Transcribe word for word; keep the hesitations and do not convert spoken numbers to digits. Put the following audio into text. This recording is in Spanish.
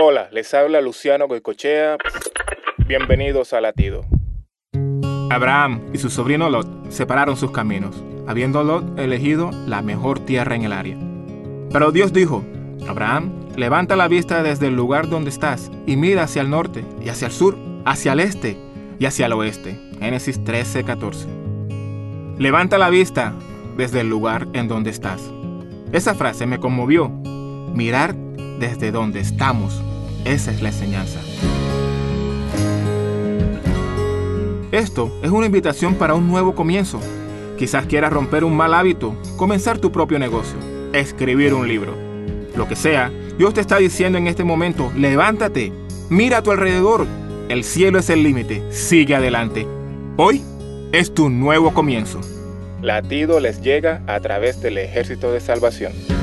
Hola, les habla Luciano Goicochea. Bienvenidos a Latido. Abraham y su sobrino Lot separaron sus caminos, habiendo Lot elegido la mejor tierra en el área. Pero Dios dijo: Abraham, levanta la vista desde el lugar donde estás y mira hacia el norte y hacia el sur, hacia el este y hacia el oeste. Génesis trece, catorce. Levanta la vista desde el lugar en donde estás. Esa frase me conmovió. Mirar desde donde estamos. Esa es la enseñanza. Esto es una invitación para un nuevo comienzo. Quizás quieras romper un mal hábito, comenzar tu propio negocio, escribir un libro. Lo que sea, Dios te está diciendo en este momento: levántate, mira a tu alrededor. El cielo es el límite, sigue adelante. Hoy es tu nuevo comienzo. Latido les llega a través del Ejército de Salvación.